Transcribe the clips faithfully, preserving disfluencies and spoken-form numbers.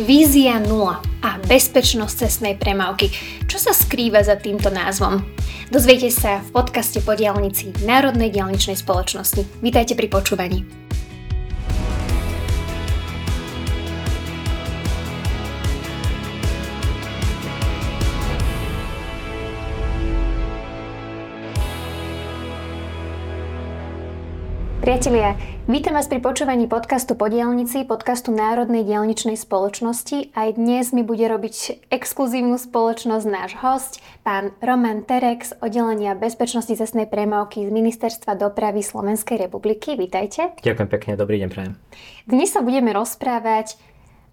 Vízia nula a bezpečnosť cestnej premávky. Čo sa skrýva za týmto názvom? Dozviete sa v podcaste Po diaľnici Národnej diaľničnej spoločnosti. Vítajte pri počúvaní. Priatelia, vítam vás pri počúvaní podcastu Po diaľnici, podcastu Národnej diaľničnej spoločnosti. Aj dnes mi bude robiť exkluzívnu spoločnosť náš host, pán Roman Török z oddelenia bezpečnosti cestnej premávky z Ministerstva dopravy Slovenskej republiky. Vítajte. Ďakujem pekne, dobrý deň prajem. Dnes sa budeme rozprávať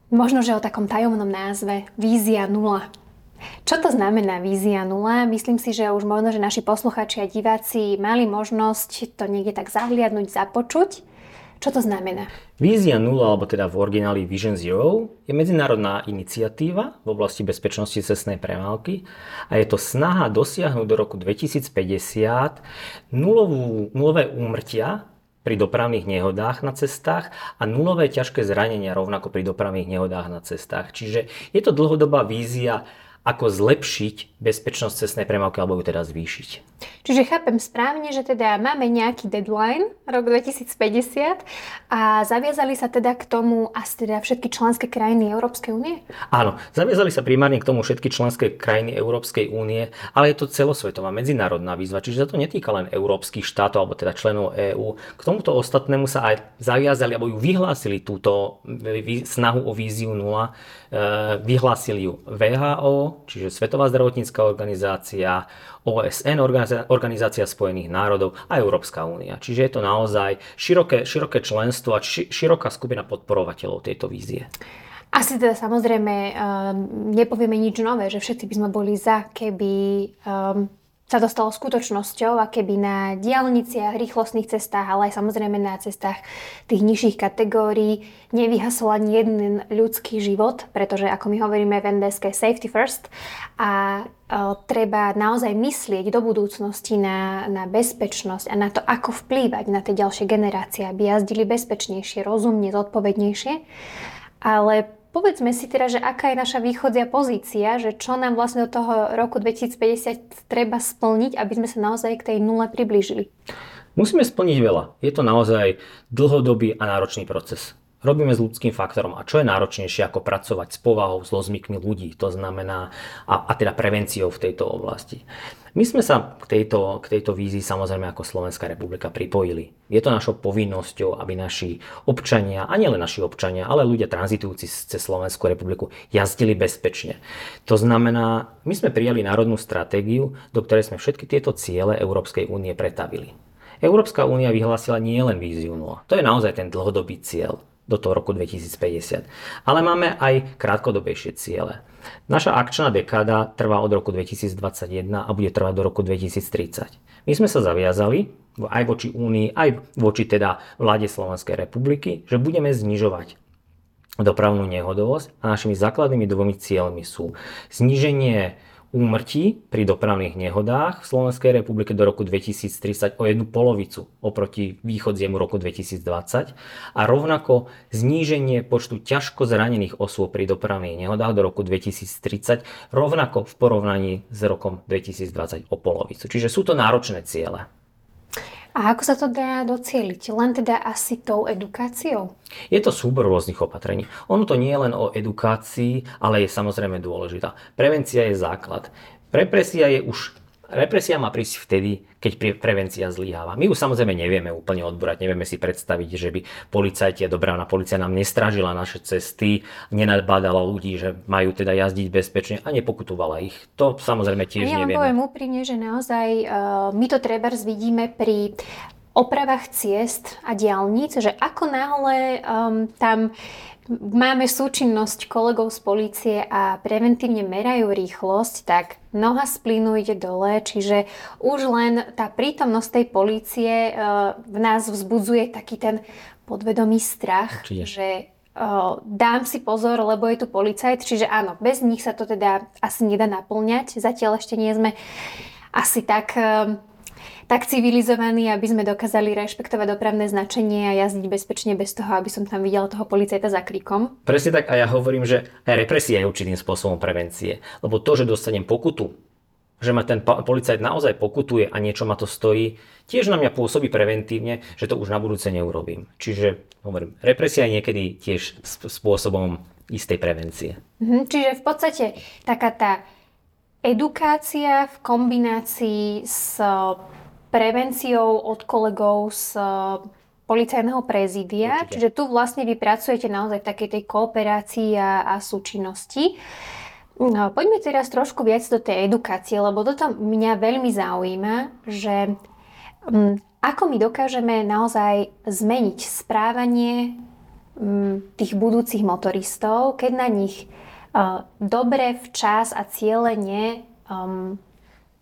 možno, že o takom tajomnom názve Vízia nula. Čo to znamená vízia nula? Myslím si, že už možno, že naši posluchači a diváci mali možnosť to niekde tak zahliadnúť, započuť. Čo to znamená? Vízia nula, alebo teda v origináli Vision Zero, je medzinárodná iniciatíva v oblasti bezpečnosti cestnej premávky a je to snaha dosiahnuť do roku dvetisícpäťdesiat nulovú, nulové úmrtia pri dopravných nehodách na cestách a nulové ťažké zranenia rovnako pri dopravných nehodách na cestách. Čiže je to dlhodobá vízia, ako zlepšiť bezpečnosť cestnej premávky, alebo ju teda zvýšiť. Čiže chápem správne, že teda máme nejaký deadline, rok dvetisícpäťdesiat, a zaviazali sa teda k tomu asi teda všetky členské krajiny Európskej únie? Áno, zaviazali sa primárne k tomu všetky členské krajiny Európskej únie, ale je to celosvetová, medzinárodná výzva, čiže sa to netýka len európskych štátov, alebo teda členov EÚ. K tomuto ostatnému sa aj zaviazali, alebo ju vyhlásili túto snahu o víziu nula, vyhlásili ju vé há ó, čiže Svetová zdravotnícka organizácia, ó es en, Organizácia spojených národov a Európska únia. Čiže je to naozaj široké, široké členstvo a ši, široká skupina podporovateľov tejto vízie. Asi teda samozrejme um, nepovieme nič nové, že všetci by sme boli za, keby um, sa to stalo skutočnosťou a keby na diaľniciach, rýchlostných cestách, ale aj samozrejme na cestách tých nižších kategórií nevyhasol ani jeden ľudský život, pretože ako my hovoríme v en dé es ká safety first a o, treba naozaj myslieť do budúcnosti na, na bezpečnosť a na to, ako vplývať na tie ďalšie generácie, aby jazdili bezpečnejšie, rozumne, zodpovednejšie. Ale povedzme si teda, že aká je naša východzia pozícia, že čo nám vlastne do toho roku dvetisícpäťdesiat treba splniť, aby sme sa naozaj k tej nule priblížili? Musíme splniť veľa. Je to naozaj dlhodobý a náročný proces. Robíme s ľudským faktorom a čo je náročnejšie ako pracovať s povahou, s zlozmykmi ľudí, to znamená a, a teda prevenciou v tejto oblasti. My sme sa k tejto, k tejto vízii samozrejme ako Slovenská republika pripojili. Je to našou povinnosťou, aby naši občania, a nielen naši občania, ale ľudia tranzitujúci cez Slovenskú republiku jazdili bezpečne. To znamená, my sme prijali národnú stratégiu, do ktorej sme všetky tieto ciele Európskej únie pretavili. Európska únia vyhlásila nielen víziu nula, to je naozaj ten dlhodobý cieľ do toho roku dvetisícpäťdesiat. Ale máme aj krátkodobejšie ciele. Naša akčná dekáda trvá od roku dvetisícdvadsaťjeden a bude trvať do roku dvetisíctridsať. My sme sa zaviazali aj voči Únii, aj voči teda vláde Slovenskej republiky, že budeme znižovať dopravnú nehodovosť a našimi základnými dvomi cieľmi sú zníženie úmrtí pri dopravných nehodách v Slovenskej republike do roku dvetisíctridsať o jednu polovicu oproti východziemu roku dvetisícdvadsať a rovnako zníženie počtu ťažko zranených osôb pri dopravných nehodách do roku dvetisíctridsať rovnako v porovnaní s rokom dvetisícdvadsať o polovicu. Čiže sú to náročné ciele. A ako sa to dá docieliť? Len teda asi tou edukáciou? Je to súbor rôznych opatrení. Ono to nie je len o edukácii, ale je samozrejme dôležitá. Prevencia je základ. Represia je už... Represia má prísť vtedy, keď prevencia zlyháva. My ju samozrejme nevieme úplne odborať, nevieme si predstaviť, že by policajti a dopravná polícia nám nestrážila naše cesty, nenadbádala ľudí, že majú teda jazdiť bezpečne a nepokutovala ich. To samozrejme tiež nevieme. Ja vám poviem úprimne, že naozaj uh, my to trebárs vidíme pri opravách ciest a diaľnic, že ako náhle um, tam máme súčinnosť kolegov z polície a preventívne merajú rýchlosť, tak noha z plynu ide dole, čiže už len tá prítomnosť tej polície v nás vzbudzuje taký ten podvedomý strach, Určite. Že dám si pozor, lebo je tu policajt, čiže áno, bez nich sa to teda asi nedá naplňať, zatiaľ ešte nie sme asi tak tak civilizovaní, aby sme dokázali rešpektovať dopravné značenie a jazdiť bezpečne bez toho, aby som tam videla toho policajta za kríkom. Presne tak, a ja hovorím, že aj represia je určitým spôsobom prevencie. Lebo to, že dostanem pokutu, že ma ten policajt naozaj pokutuje a niečo ma to stojí, tiež na mňa pôsobí preventívne, že to už na budúce neurobím. Čiže, hovorím, represia je niekedy tiež spôsobom istej prevencie. Mhm, čiže v podstate taká tá edukácia v kombinácii s prevenciou od kolegov z policajného prezídia. Určite. Čiže tu vlastne vy pracujete naozaj v takej tej kooperácii a, a súčinnosti. No, poďme teraz trošku viac do tej edukácie, lebo toto mňa veľmi zaujíma, že um, ako my dokážeme naozaj zmeniť správanie um, tých budúcich motoristov, keď na nich uh, dobre, včas a cieľene um,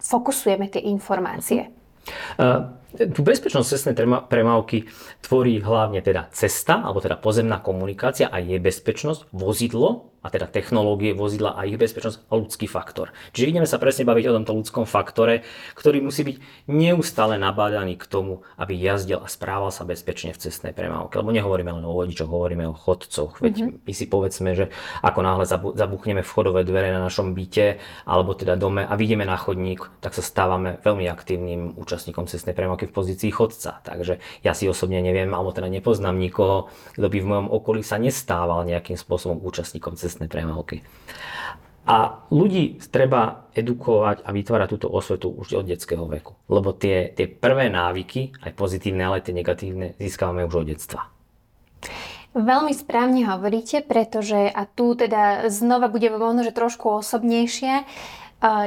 fokusujeme tie informácie. Uh, tú bezpečnosť cestnej premávky tvorí hlavne teda cesta, alebo teda pozemná komunikácia a jej bezpečnosť, vozidlo, a teda technológie vozidla a ich bezpečnosť a ľudský faktor. Čiže ideme sa presne baviť o tomto ľudskom faktore, ktorý musí byť neustále nabádaný k tomu, aby jazdil a správal sa bezpečne v cestnej premávke. Lebo nehovoríme len o vodičoch, hovoríme o chodcoch. Veď mm-hmm. my si povedzme, že ako náhle zabuchneme vchodové dvere na našom byte alebo teda dome a vidíme na chodník, tak sa stávame veľmi aktívnym účastníkom cestnej premávky v pozícii chodca. Takže ja si osobne neviem, alebo teda nepoznám nikoho, kto by v mojom okolí sa nestával nejakým spôsobom účastníkom cestnej premávky. A ľudí treba edukovať a vytvárať túto osvetu už od detského veku. Lebo tie, tie prvé návyky, aj pozitívne, ale aj tie negatívne, získavame už od detstva. Veľmi správne hovoríte, pretože a tu teda znova budeme možno, že trošku osobnejšie.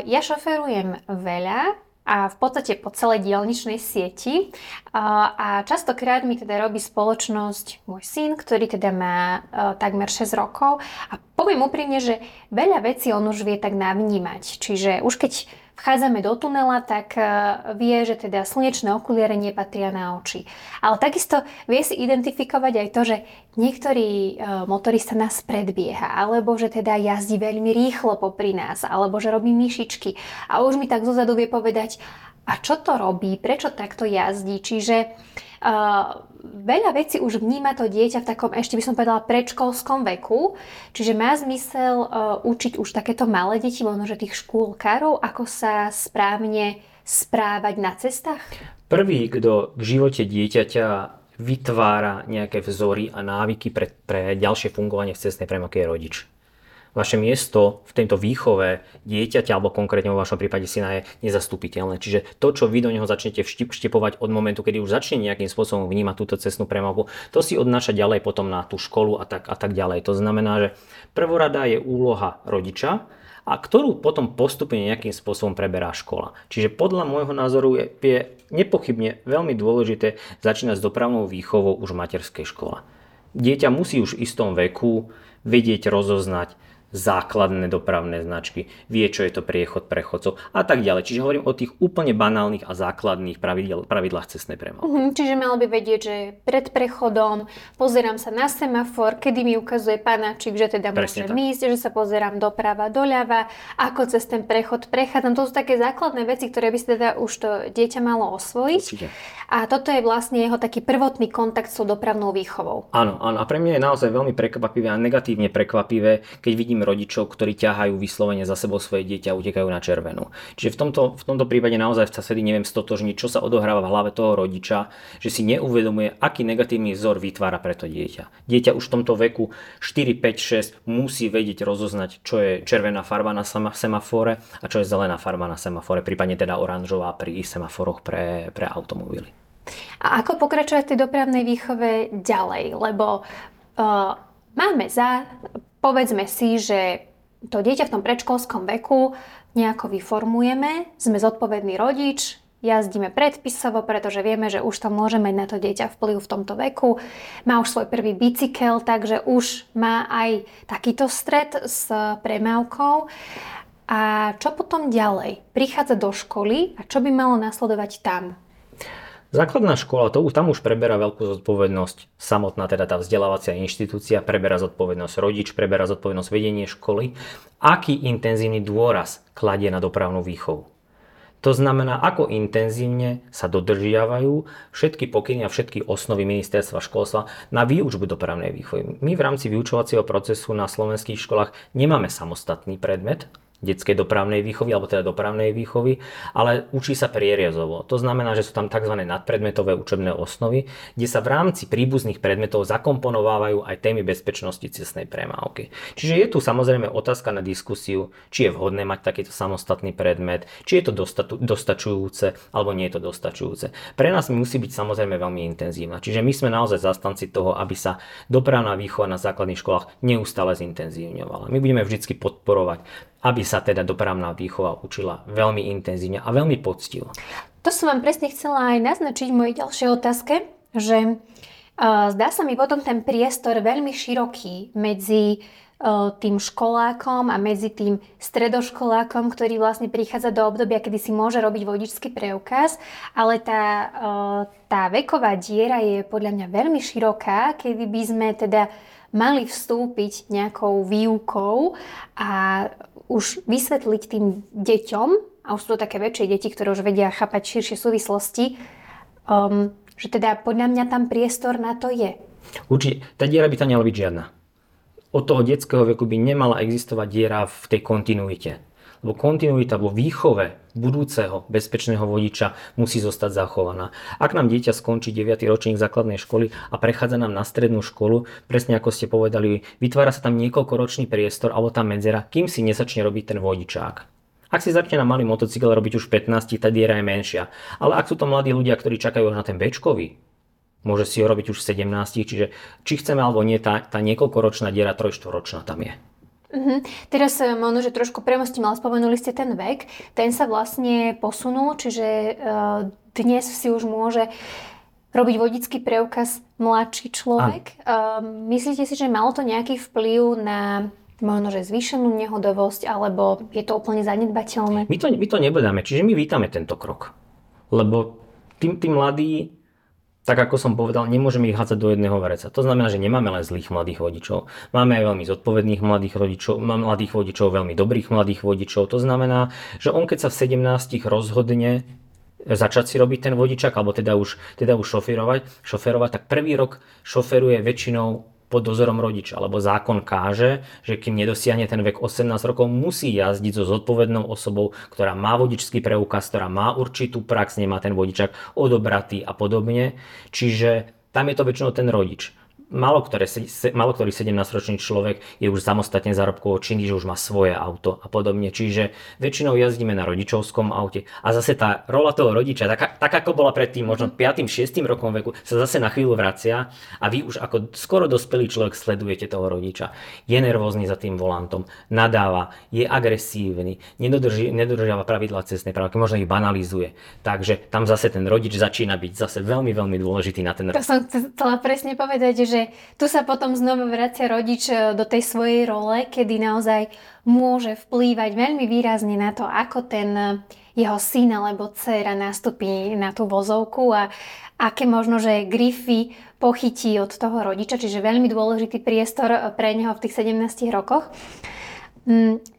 Ja šoferujem veľa a v podstate po celej diaľničnej sieti a častokrát mi teda robí spoločnosť môj syn, ktorý teda má takmer šesť rokov a poviem úprimne, že veľa vecí on už vie tak navnímať, čiže už keď vchádzame do tunela, tak vie, že teda slnečné okuliare nepatria na oči. Ale takisto vie si identifikovať aj to, že niektorý motorista nás predbieha, alebo že teda jazdí veľmi rýchlo popri nás, alebo že robí myšičky. A už mi tak zozadu vie povedať, a čo to robí, prečo takto jazdí. Čiže Uh, veľa vecí už vníma to dieťa v takom, ešte by som povedala, predškolskom veku. Čiže má zmysel uh, učiť už takéto malé deti, možno že tých škôlkarov, ako sa správne správať na cestách? Prvý, kto v živote dieťaťa vytvára nejaké vzory a návyky pre, pre ďalšie fungovanie v cestnej premávke, je rodič. Vaše miesto v tejto výchove dieťaťa, alebo konkrétne vo vašom prípade syna, je nezastupiteľné. Čiže to, čo vy do neho začnete vštepovať od momentu, kedy už začne nejakým spôsobom vnímať túto cestnú premávku, to si odnáša ďalej potom na tú školu a tak, a tak ďalej. To znamená, že prvorada je úloha rodiča, a ktorú potom postupne nejakým spôsobom preberá škola. Čiže podľa môjho názoru je, je nepochybne veľmi dôležité začínať s dopravnou výchovou už v materskej škole. Dieťa musí už v istom veku vedieť rozoznať základné dopravné značky, vie, čo je to priechod pre chodcov a tak ďalej. Čiže hovorím o tých úplne banálnych a základných pravidel, pravidlách cestnej premávky. Mm, čiže mal by vedieť, že pred prechodom pozerám sa na semafor, kedy mi ukazuje panáčik, že teda môžem ísť, že sa pozerám doprava, doľava, ako cez ten prechod prechádzam. To sú také základné veci, ktoré by si teda už to dieťa malo osvojiť. Určite. A toto je vlastne jeho taký prvotný kontakt s dopravnou výchovou. Áno, áno. A pre mňa je naozaj veľmi prekvapivé a negatívne prekvapivé, keď vidím rodičov, ktorí ťahajú vyslovene za sebou svoje dieťa a utekajú na červenú. Čiže v tomto, v tomto prípade naozaj sa vtedy neviem stotožniť, čo sa odohráva v hlave toho rodiča, že si neuvedomuje, aký negatívny vzor vytvára pre to dieťa. Dieťa už v tomto veku štyri, päť, šesť musí vedieť rozoznať, čo je červená farba na semafore a čo je zelená farba na semafore, prípadne teda oranžová pri semaforoch pre, pre automobily. A ako pokračovať v tej dopravnej výchove ďalej? Lebo uh, máme za... Povedzme si, že to dieťa v tom predškolskom veku nejako vyformujeme, sme zodpovedný rodič, jazdíme predpisovo, pretože vieme, že už to môže mať na to dieťa vplyv v tomto veku. Má už svoj prvý bicykel, takže už má aj takýto stret s premávkou. A čo potom ďalej? Prichádza do školy a čo by malo nasledovať tam? Základná škola, to, tam už preberá veľkú zodpovednosť samotná, teda tá vzdelávacia inštitúcia, preberá zodpovednosť rodič, preberá zodpovednosť vedenie školy. Aký intenzívny dôraz kladie na dopravnú výchovu? To znamená, ako intenzívne sa dodržiavajú všetky pokyny a všetky osnovy ministerstva školstva na výučbu dopravnej výchovy. My v rámci vyučovacieho procesu na slovenských školách nemáme samostatný predmet detskej dopravnej výchovy, alebo teda dopravnej výchovy, ale učí sa prieriezovo. To znamená, že sú tam tzv. Nadpredmetové učebné osnovy, kde sa v rámci príbuzných predmetov zakomponovávajú aj témy bezpečnosti cestnej premávky. Čiže je tu samozrejme otázka na diskusiu, či je vhodné mať takýto samostatný predmet, či je to dostatu- dostačujúce, alebo nie je to dostačujúce. Pre nás musí byť samozrejme veľmi intenzívna. Čiže my sme naozaj zastanci toho, aby sa dopravná výchova na základných školách neustále zintenzívňovala. My budeme vždycky podporovať, aby sa teda dopravná výchova učila veľmi intenzívne a veľmi poctivo. To som vám presne chcela aj naznačiť v mojej ďalšej otázke, že uh, zdá sa mi potom ten priestor veľmi široký medzi uh, tým školákom a medzi tým stredoškolákom, ktorý vlastne prichádza do obdobia, kedy si môže robiť vodičský preukaz, ale tá, uh, tá veková diera je podľa mňa veľmi široká, kedy by sme teda mali vstúpiť nejakou výukou a už vysvetliť tým deťom, a už sú to také väčšie deti, ktoré už vedia chápať širšie súvislosti, um, že teda podľa mňa tam priestor na to je. Určite, tá diera by tam nemala byť žiadna. Od toho detského veku by nemala existovať diera v tej kontinuite. Lebo kontinuita vo výchove budúceho bezpečného vodiča musí zostať zachovaná. Ak nám dieťa skončí deviaty ročník základnej školy a prechádza nám na strednú školu, presne ako ste povedali, vytvára sa tam niekoľkoročný priestor alebo tá medzera, kým si nezačne robiť ten vodičák. Ak si začne na malý motocykel robiť už pätnásť, tá diera je menšia. Ale ak sú to mladí ľudia, ktorí čakajú na ten béčkový, môže si ho robiť už v sedemnástich, čiže či chceme alebo nie, tá, tá niekoľkoročná diera, trojštvoročná tam je. Uh-huh. Teraz možno, že trošku premostím, ale spomenuli ste ten vek. Ten sa vlastne posunul, čiže uh, dnes si už môže robiť vodický preukaz mladší človek. Uh, myslíte si, že malo to nejaký vplyv na možno, že zvýšenú nehodovosť, alebo je to úplne zanedbateľné? My to, my to nebedáme, čiže my vítame tento krok. Lebo tým, tým mladí, tak ako som povedal, nemôžeme ich hádzať do jedného vreca. To znamená, že nemáme len zlých mladých vodičov. Máme aj veľmi zodpovedných mladých rodičov, mladých vodičov, veľmi dobrých mladých vodičov. To znamená, že on keď sa v sedemnástich rozhodne začať si robiť ten vodičák, alebo teda už, teda už šoférovať, šoférovať, tak prvý rok šoféruje väčšinou pod dozorom rodiča, alebo zákon káže, že kým nedosiahne ten vek osemnásť rokov, musí jazdiť so zodpovednou osobou, ktorá má vodičský preukaz, ktorá má určitú prax, nemá ten vodičák odobratý a podobne. Čiže tam je to väčšinou ten rodič. Málo ktorý sedemnásťročný človek je už samostatne zárobkovo činný, že už má svoje auto a podobne. Čiže väčšinou jazdíme na rodičovskom aute. A zase tá rola toho rodiča, tak, tak ako bola predtým, možno piatym šiestym rokom veku, sa zase na chvíľu vracia a vy už ako skoro dospelý človek sledujete toho rodiča. Je nervózny za tým volantom, nadáva, je agresívny, nedodrži, nedodržiava pravidlá cestnej právky, možno ich banalizuje. Takže tam zase ten rodič začína byť zase veľmi, veľmi dôležitý na ten rok. To som chcela presne povedať, že tu sa potom znova vracia rodič do tej svojej role, kedy naozaj môže vplývať veľmi výrazne na to, ako ten jeho syn alebo dcéra nastupí na tú vozovku a aké možno, že grify pochytí od toho rodiča, čiže veľmi dôležitý priestor pre neho v tých sedemnástich rokoch.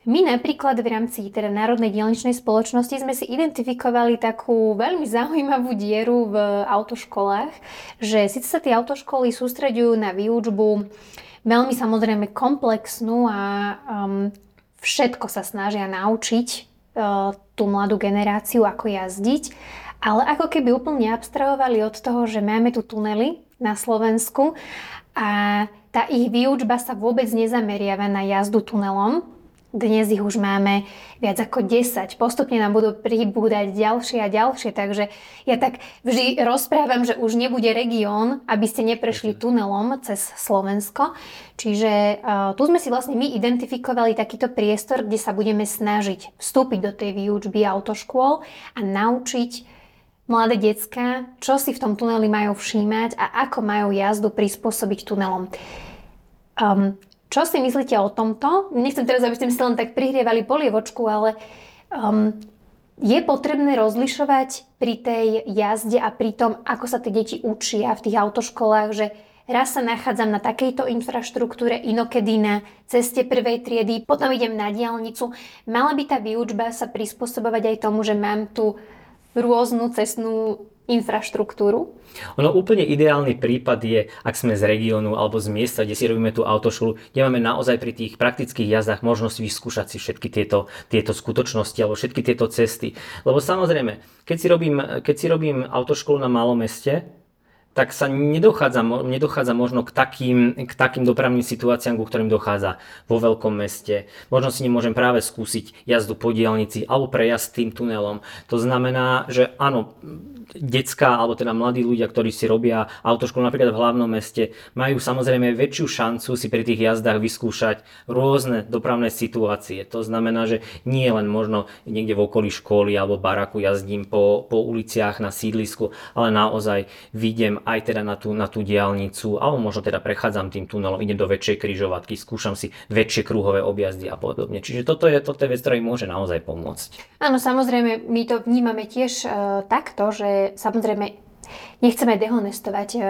My napríklad v rámci teda Národnej diaľničnej spoločnosti sme si identifikovali takú veľmi zaujímavú dieru v autoškolách, že síce sa tie autoškoly sústreďujú na výučbu veľmi samozrejme komplexnú a um, všetko sa snažia naučiť uh, tú mladú generáciu, ako jazdiť, ale ako keby úplne abstrahovali od toho, že máme tu tunely na Slovensku a tá ich výučba sa vôbec nezameriava na jazdu tunelom. Dnes ich už máme viac ako desať. Postupne nám budú pribúdať ďalšie a ďalšie. Takže ja tak vždy rozprávam, že už nebude región, aby ste neprešli tunelom cez Slovensko. Čiže uh, tu sme si vlastne my identifikovali takýto priestor, kde sa budeme snažiť vstúpiť do tej výučby autoškôl a naučiť mladé decká, čo si v tom tuneli majú všímať a ako majú jazdu prispôsobiť tunelom. Um, čo si myslíte o tomto? Nechcem teraz, aby ste si len tak prihrievali polievočku, ale um, je potrebné rozlišovať pri tej jazde a pri tom, ako sa tie deti učia v tých autoškolách, že raz sa nachádzam na takejto infraštruktúre, inokedy na ceste prvej triedy, potom idem na diaľnicu. Mala by tá výučba sa prispôsobovať aj tomu, že mám tu rôznu cestnú infraštruktúru? Ono úplne ideálny prípad je, ak sme z regiónu alebo z miesta, kde si robíme tú autoškolu, kde máme naozaj pri tých praktických jazdách možnosť vyskúšať si všetky tieto, tieto skutočnosti alebo všetky tieto cesty. Lebo samozrejme, keď si robím, keď si robím autoškolu na malom meste, tak sa nedochádza, nedochádza možno k takým, k takým dopravným situáciám, ku ktorým dochádza vo veľkom meste. Možno si nemôžem práve skúsiť jazdu po diaľnici alebo prejazd tým tunelom. To znamená, že áno, decká alebo teda mladí ľudia, ktorí si robia autoškolu napríklad v hlavnom meste, majú samozrejme väčšiu šancu si pri tých jazdách vyskúšať rôzne dopravné situácie. To znamená, že nie len možno niekde v okolí školy alebo baraku jazdím po, po uliciach na sídlisku, ale naozaj vidiem aj teda na tú, na tú diaľnicu, alebo možno teda prechádzam tým tunelom, idem do väčšej križovatky, skúšam si väčšie kruhové objazdy a podobne. Čiže toto je, toto je vec, ktorá môže naozaj pomôcť. Áno, samozrejme, my to vnímame tiež e, takto, že samozrejme nechceme dehonestovať e, e,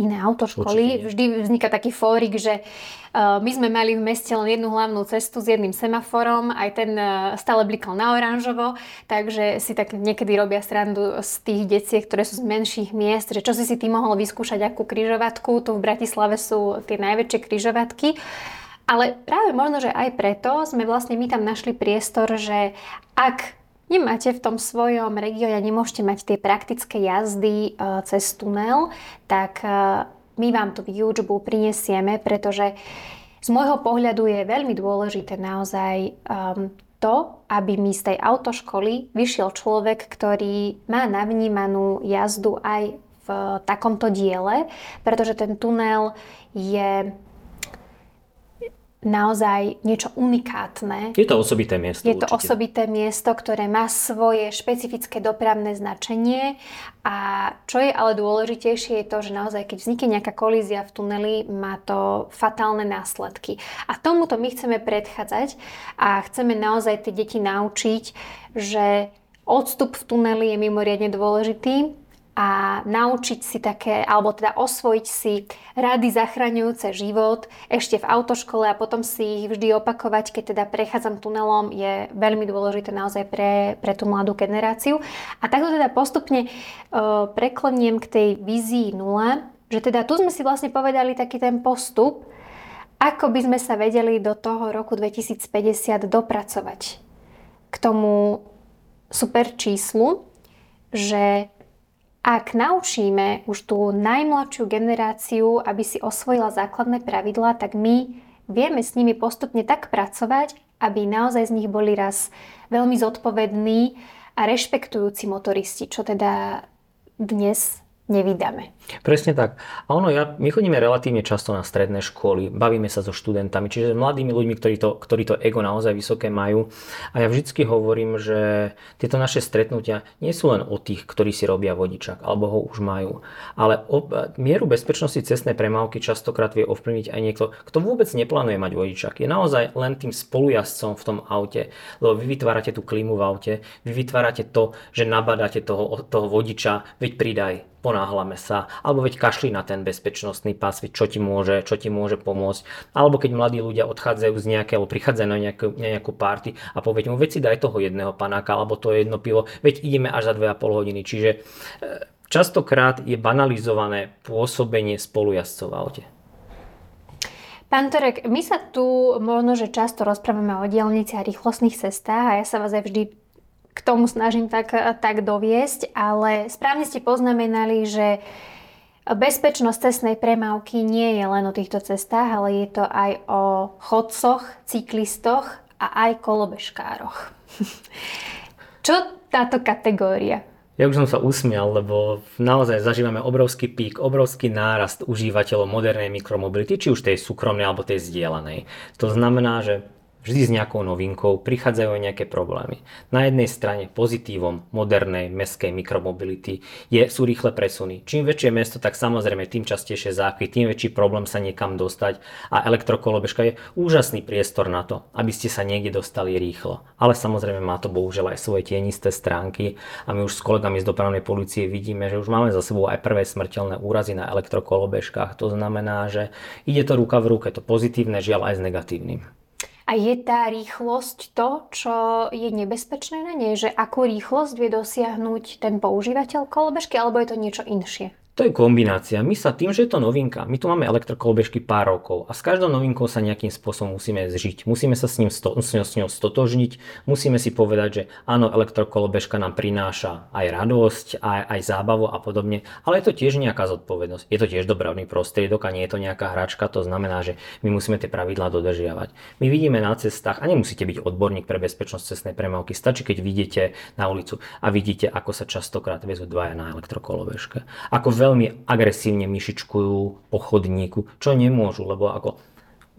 iné autoškoly. Určite. Vždy vzniká taký fórik, že e, my sme mali v meste len jednu hlavnú cestu s jedným semaforom, aj ten e, stále blikal na oranžovo, takže si tak niekedy robia srandu z tých deciek, ktoré sú z menších miest, že čo si si ty mohol vyskúšať, akú križovatku. Tu v Bratislave sú tie najväčšie križovatky. Ale práve možno, že aj preto sme vlastne my tam našli priestor, že ak nemáte v tom svojom regióne, nemôžete mať tie praktické jazdy cez tunel, tak my vám tú výučbu prinesieme, pretože z môjho pohľadu je veľmi dôležité naozaj to, aby mi z tej autoškoly vyšiel človek, ktorý má navnímanú jazdu aj v takomto diele, pretože ten tunel je naozaj niečo unikátne. Je to osobité miesto. Je to určite osobité miesto, ktoré má svoje špecifické dopravné značenie. A čo je ale dôležitejšie, je to, že naozaj, keď vznikne nejaká kolízia v tuneli, má to fatálne následky. A tomuto my chceme predchádzať a chceme naozaj tie deti naučiť, že odstup v tuneli je mimoriadne dôležitý a naučiť si také, alebo teda osvojiť si rady zachraňujúce život ešte v autoškole a potom si ich vždy opakovať, keď teda prechádzam tunelom, je veľmi dôležité naozaj pre, pre tú mladú generáciu. A takto teda postupne e, prekloniem k tej vízii nula, že teda tu sme si vlastne povedali taký ten postup, ako by sme sa vedeli do toho roku dvetisícpäťdesiat dopracovať k tomu super číslu, že ak naučíme už tú najmladšiu generáciu, aby si osvojila základné pravidlá, tak my vieme s nimi postupne tak pracovať, aby naozaj z nich boli raz veľmi zodpovední a rešpektujúci motoristi, čo teda dnes nevydáme. Presne tak. A ono, ja, my chodíme relatívne často na stredné školy, bavíme sa so študentami, čiže mladými ľuďmi, ktorí to, ktorí to ego naozaj vysoké majú. A ja vždycky hovorím, že tieto naše stretnutia nie sú len o tých, ktorí si robia vodičak, alebo ho už majú. Ale o mieru bezpečnosti cestnej premávky častokrát vie ovplyvniť aj niekto, kto vôbec neplánuje mať vodičak. Je naozaj len tým spolujazdcom v tom aute, lebo vy vytvárate tú klímu v aute, vy vytvárate to, že nabadáte toho, toho vodiča, veď pridaj, ponáhlame sa, alebo veď kašli na ten bezpečnostný pás, čo ti môže, čo ti môže pomôcť. Alebo keď mladí ľudia odchádzajú z nejakého, prichádzajú na nejakú, nejakú party a povedia mu, veď si daj toho jedného panáka, alebo to jedno pivo, veď ideme až za dve a pol hodiny. Čiže častokrát je banalizované pôsobenie spolujazdcov v aute. Pán Török, my sa tu možno, že často rozprávame o diaľnici a rýchlostných cestách a ja sa vás aj vždy k tomu snažím tak, tak doviesť, ale správne ste poznamenali, že bezpečnosť cestnej premávky nie je len o týchto cestách, ale je to aj o chodcoch, cyklistoch a aj kolobežkároch. Čo táto kategória? Ja už som sa usmial, lebo naozaj zažívame obrovský pík, obrovský nárast užívateľov modernej mikromobility, či už tej súkromnej alebo tej zdieľanej. To znamená, že vždy s nejakou novinkou prichádzajú aj nejaké problémy. Na jednej strane pozitívom modernej mestskej mikromobility je, sú rýchle presuny. Čím väčšie mesto, tak samozrejme tým častejšie záchyty, tým väčší problém sa niekam dostať a elektrokolobežka je úžasný priestor na to, aby ste sa niekde dostali rýchlo. Ale samozrejme má to bohužiaľ aj svoje tienisté stránky a my už s kolegami z dopravnej polície vidíme, že už máme za sebou aj prvé smrteľné úrazy na elektrokolobežkách. To znamená, že ide to ruka v ruke, to pozitívne žiaľ aj s negatívnym. A je tá rýchlosť to, čo je nebezpečné na nej? Že akú rýchlosť vie dosiahnuť ten používateľ kolobežky, alebo je to niečo inšie? To je kombinácia. My sa tým, že je to novinka, my tu máme elektrokolobežky pár rokov a s každou novinkou sa nejakým spôsobom musíme zžiť. Musíme sa s, ním sto, s ňou stotožniť, musíme si povedať, že áno, elektrokolobežka nám prináša aj radosť, aj, aj zábavu a podobne, ale je to tiež nejaká zodpovednosť. Je to tiež dopravný prostriedok a nie je to nejaká hračka, to znamená, že my musíme tie pravidlá dodržiavať. My vidíme na cestách, a nemusíte byť odborník pre bezpečnosť cestnej premávky, stačí, keď vidíte na ulicu a vidíte, ako sa častokrát vezú dvaja na elektrokolobežke. Ako veľmi agresívne myšičkujú po chodníku, čo nemôžu, lebo ako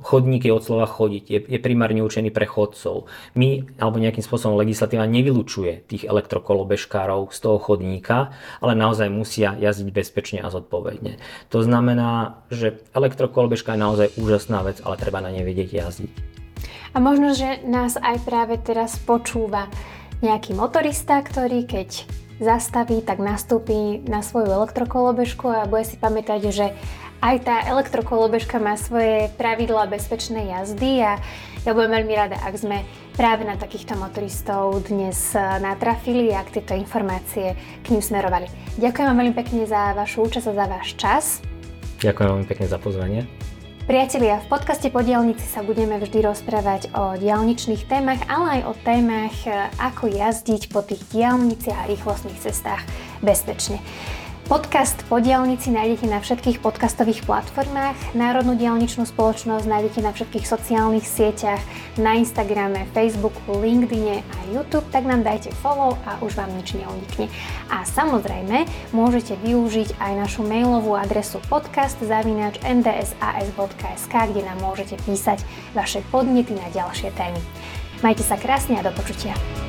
chodník je od slova chodiť, je, je primárne určený pre chodcov. My, alebo nejakým spôsobom legislatíva nevylučuje tých elektrokolobežkárov z toho chodníka, ale naozaj musia jazdiť bezpečne a zodpovedne. To znamená, že elektrokolobežka je naozaj úžasná vec, ale treba na nej vedieť jazdiť. A možno, že nás aj práve teraz počúva nejaký motorista, ktorý keď zastaví, tak nastúpi na svoju elektrokolobežku a bude si pamätať, že aj tá elektrokolobežka má svoje pravidlá bezpečnej jazdy a ja budem veľmi rada, ak sme práve na takýchto motoristov dnes natrafili a ak tieto informácie k ním smerovali. Ďakujem vám veľmi pekne za vašu účasť a za váš čas. Ďakujem veľmi pekne za pozvanie. Priatelia, v podcaste Po diaľnici sa budeme vždy rozprávať o diaľničných témach, ale aj o témach, ako jazdiť po tých diaľniciach a rýchlostných cestách bezpečne. Podcast Po diaľnici nájdete na všetkých podcastových platformách, Národnú diaľničnú spoločnosť nájdete na všetkých sociálnych sieťach, na Instagrame, Facebooku, LinkedIne a YouTube, tak nám dajte follow a už vám nič neunikne. A samozrejme, môžete využiť aj našu mailovú adresu podcast zavináč en dé es á es bodka es ká, kde nám môžete písať vaše podnety na ďalšie témy. Majte sa krásne a do počutia.